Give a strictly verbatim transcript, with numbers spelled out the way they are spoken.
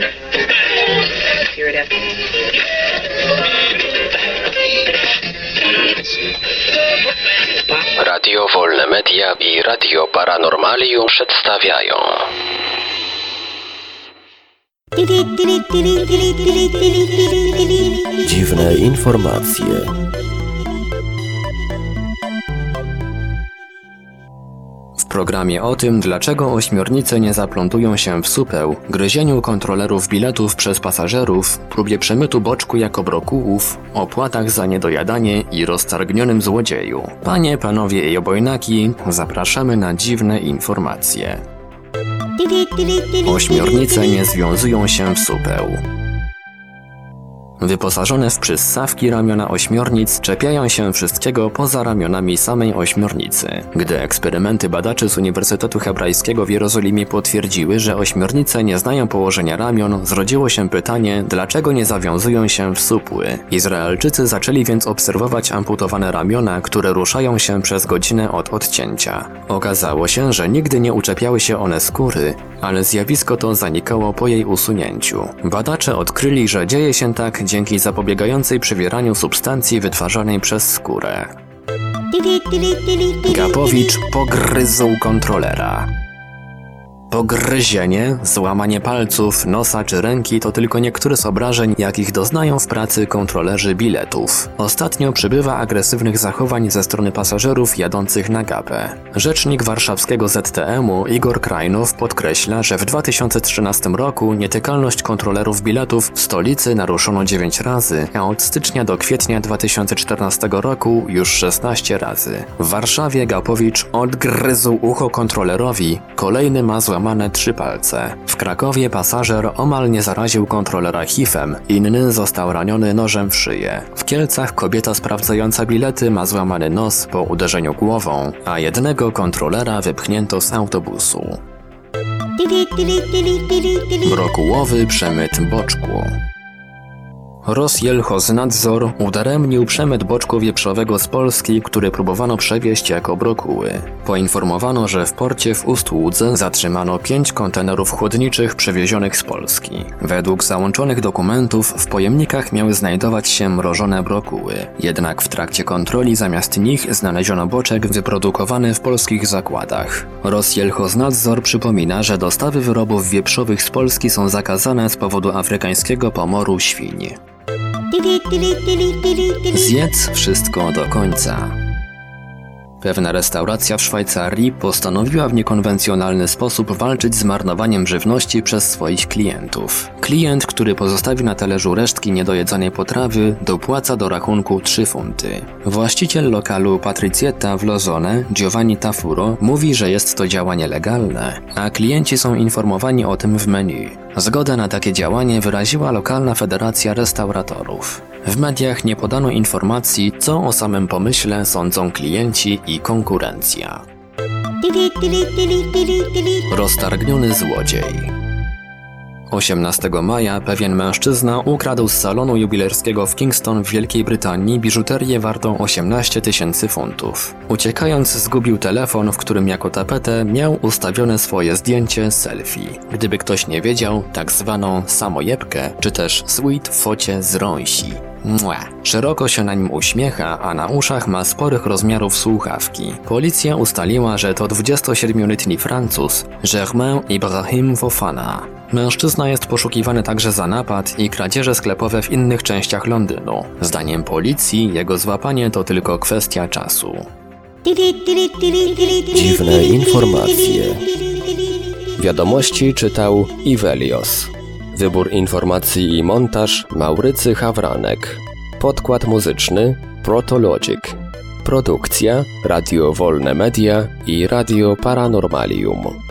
Hear it after. Radio Wolne Media i Radio Paranormalium przedstawiają. Dziwne informacje. W programie o tym, dlaczego ośmiornice nie zaplątują się w supeł, gryzieniu kontrolerów biletów przez pasażerów, próbie przemytu boczku jako brokułów, opłatach za niedojadanie i roztargnionym złodzieju. Panie, panowie i obojnaki, zapraszamy na dziwne informacje. Ośmiornice nie związują się w supeł. Wyposażone w przyssawki ramiona ośmiornic czepiają się wszystkiego poza ramionami samej ośmiornicy. Gdy eksperymenty badaczy z Uniwersytetu Hebrajskiego w Jerozolimie potwierdziły, że ośmiornice nie znają położenia ramion, zrodziło się pytanie, dlaczego nie zawiązują się w supły. Izraelczycy zaczęli więc obserwować amputowane ramiona, które ruszają się przez godzinę od odcięcia. Okazało się, że nigdy nie uczepiały się one skóry, ale zjawisko to zanikało po jej usunięciu. Badacze odkryli, że dzieje się tak dzięki zapobiegającej przywieraniu substancji wytwarzanej przez skórę. Gapowicz pogryzł kontrolera. Pogryzienie, złamanie palców, nosa czy ręki to tylko niektóre z obrażeń, jakich doznają w pracy kontrolerzy biletów. Ostatnio przybywa agresywnych zachowań ze strony pasażerów jadących na gapę. Rzecznik warszawskiego Z T M u Igor Krajnow podkreśla, że w dwa tysiące trzynastym roku nietykalność kontrolerów biletów w stolicy naruszono dziewięć razy, a od stycznia do kwietnia dwa tysiące czternastego roku już szesnaście razy. W Warszawie Gapowicz odgryzł ucho kontrolerowi, kolejny ma złamanie trzy palce. W Krakowie pasażer omal nie zaraził kontrolera hifem, inny został raniony nożem w szyję. W Kielcach kobieta sprawdzająca bilety ma złamany nos po uderzeniu głową, a jednego kontrolera wypchnięto z autobusu. Brokułowy przemyt boczku. Rosjelchoznadzor udaremnił przemyt boczku wieprzowego z Polski, który próbowano przewieźć jako brokuły. Poinformowano, że w porcie w Ust-Łudze zatrzymano pięć kontenerów chłodniczych przywiezionych z Polski. Według załączonych dokumentów w pojemnikach miały znajdować się mrożone brokuły. Jednak w trakcie kontroli zamiast nich znaleziono boczek wyprodukowany w polskich zakładach. Rosjelchoznadzor przypomina, że dostawy wyrobów wieprzowych z Polski są zakazane z powodu afrykańskiego pomoru świń. Zjedz wszystko do końca. Pewna restauracja w Szwajcarii postanowiła w niekonwencjonalny sposób walczyć z marnowaniem żywności przez swoich klientów. Klient, który pozostawi na talerzu resztki niedojedzonej potrawy, dopłaca do rachunku trzy funty. Właściciel lokalu Patricieta w Lozone, Giovanni Tafuro, mówi, że jest to działanie legalne, a klienci są informowani o tym w menu. Zgodę na takie działanie wyraziła lokalna federacja restauratorów. W mediach nie podano informacji, co o samym pomyśle sądzą klienci i konkurencja. Roztargniony złodziej. osiemnastego maja pewien mężczyzna ukradł z salonu jubilerskiego w Kingston w Wielkiej Brytanii biżuterię wartą osiemnaście tysięcy funtów. Uciekając zgubił telefon, w którym jako tapetę miał ustawione swoje zdjęcie selfie. Gdyby ktoś nie wiedział, tak zwaną samojebkę, czy też sweet focie z rąsi. Mua. Szeroko się na nim uśmiecha, a na uszach ma sporych rozmiarów słuchawki. Policja ustaliła, że to dwudziestosiedmioletni Francuz Germain Ibrahim Wofana. Mężczyzna jest poszukiwany także za napad i kradzieże sklepowe w innych częściach Londynu. Zdaniem policji jego złapanie to tylko kwestia czasu. Dziwne informacje. Wiadomości czytał Ivelios. Wybór informacji i montaż Maurycy Chawranek. Podkład muzyczny Protologik. Produkcja Radio Wolne Media i Radio Paranormalium.